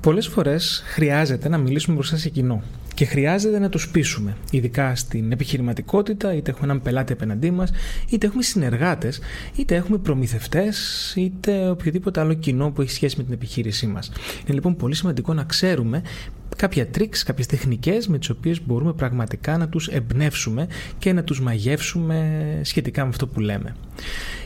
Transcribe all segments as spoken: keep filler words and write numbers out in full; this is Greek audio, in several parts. Πολλές φορές χρειάζεται να μιλήσουμε μπροστά σε κοινό και χρειάζεται να τους πείσουμε, ειδικά στην επιχειρηματικότητα, είτε έχουμε έναν πελάτη απέναντί μας, είτε έχουμε συνεργάτες, είτε έχουμε προμηθευτές, είτε οποιοδήποτε άλλο κοινό που έχει σχέση με την επιχείρησή μας. Είναι λοιπόν πολύ σημαντικό να ξέρουμε κάποια tricks, κάποιες τεχνικές με τις οποίες μπορούμε πραγματικά να τους εμπνεύσουμε και να τους μαγεύσουμε σχετικά με αυτό που λέμε.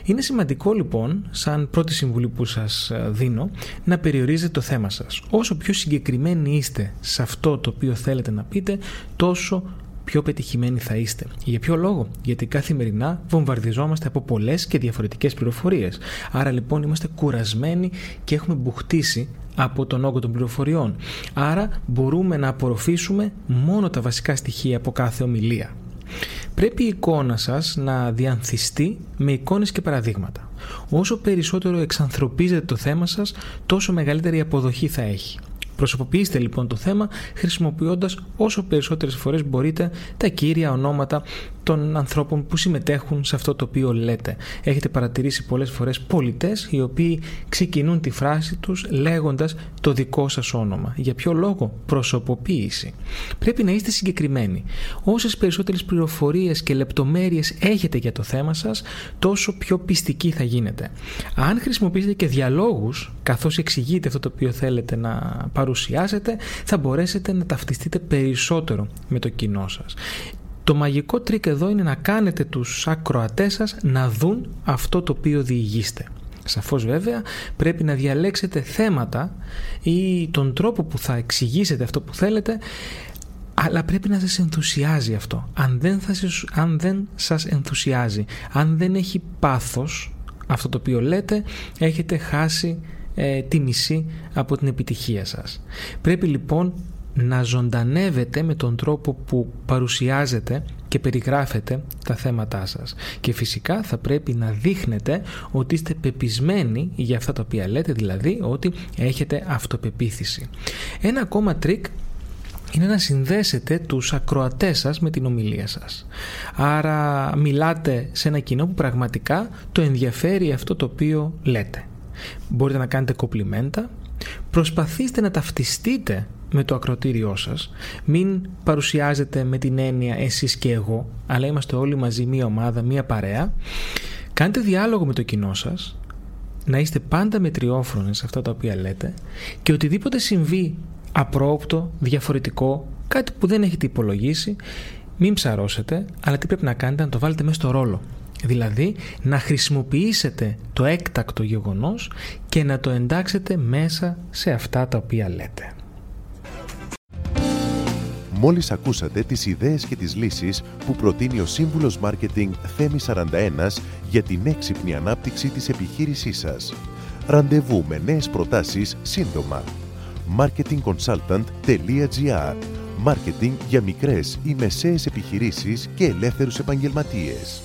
Είναι σημαντικό λοιπόν, σαν πρώτη συμβουλή που σας δίνω, να περιορίζετε το θέμα σας. Όσο πιο συγκεκριμένοι είστε σε αυτό το οποίο θέλετε να πείτε, τόσο πιο πετυχημένοι θα είστε. Για ποιο λόγο? Γιατί καθημερινά βομβαρδιζόμαστε από πολλές και διαφορετικές πληροφορίες. Άρα λοιπόν είμαστε κουρασμένοι και έχουμε μπουχτίσει από τον όγκο των πληροφοριών. Άρα μπορούμε να απορροφήσουμε μόνο τα βασικά στοιχεία από κάθε ομιλία. Πρέπει η εικόνα σας να διανθιστεί με εικόνες και παραδείγματα. Όσο περισσότερο εξανθρωπίζετε το θέμα σας, τόσο μεγαλύτερη αποδοχή θα έχει. Προσωποποιήστε λοιπόν το θέμα χρησιμοποιώντας όσο περισσότερες φορές μπορείτε τα κύρια ονόματα των ανθρώπων που συμμετέχουν σε αυτό το οποίο λέτε. Έχετε παρατηρήσει πολλές φορές πολιτές οι οποίοι ξεκινούν τη φράση τους λέγοντας το δικό σας όνομα. Για ποιο λόγο? Προσωποποίηση. Πρέπει να είστε συγκεκριμένοι. Όσες περισσότερες πληροφορίες και λεπτομέρειες έχετε για το θέμα σας, τόσο πιο πιστικοί θα γίνετε. Αν χρησιμοποιήσετε και διαλόγους, καθώς εξηγείτε αυτό το οποίο θέλετε να παρουσιάσετε, θα μπορέσετε να ταυτιστείτε περισσότερο με το κοινό σας. Το μαγικό τρίκ εδώ είναι να κάνετε τους ακροατές σας να δουν αυτό το οποίο διηγείστε. Σαφώς βέβαια πρέπει να διαλέξετε θέματα ή τον τρόπο που θα εξηγήσετε αυτό που θέλετε, αλλά πρέπει να σας ενθουσιάζει αυτό. Αν δεν, θα σας, αν δεν σας ενθουσιάζει, αν δεν έχει πάθος αυτό το οποίο λέτε, έχετε χάσει τη μισή από την επιτυχία σας. Πρέπει λοιπόν να ζωντανεύετε με τον τρόπο που παρουσιάζετε και περιγράφετε τα θέματά σας. Και φυσικά θα πρέπει να δείχνετε ότι είστε πεπισμένοι για αυτά τα οποία λέτε, δηλαδή ότι έχετε αυτοπεποίθηση. Ένα ακόμα τρίκ είναι να συνδέσετε τους ακροατές σας με την ομιλία σας. Άρα μιλάτε σε ένα κοινό που πραγματικά το ενδιαφέρει αυτό το οποίο λέτε. Μπορείτε να κάνετε κοπλιμέντα, προσπαθήστε να ταυτιστείτε με το ακροτήριό σας, μην παρουσιάζετε με την έννοια εσείς και εγώ, αλλά είμαστε όλοι μαζί μία ομάδα, μία παρέα. Κάντε διάλογο με το κοινό σας, να είστε πάντα μετριόφρονες σε αυτά τα οποία λέτε και οτιδήποτε συμβεί απρόοπτο, διαφορετικό, κάτι που δεν έχετε υπολογίσει, μην ψαρώσετε, αλλά τι πρέπει να κάνετε? Να το βάλετε μέσα στο ρόλο. Δηλαδή να χρησιμοποιήσετε το έκτακτο γεγονός και να το εντάξετε μέσα σε αυτά τα οποία λέτε. Μόλις ακούσατε τις ιδέες και τις λύσεις που προτείνει ο σύμβουλος Μάρκετινγκ Θέμης σαράντα ένα για την έξυπνη ανάπτυξη της επιχείρησής σας. Ραντεβού με νέες προτάσεις σύντομα. marketing consultant τελεία τζι άρ. Μάρκετινγκ για μικρές ή μεσαίες επιχειρήσεις και ελεύθερους επαγγελματίες.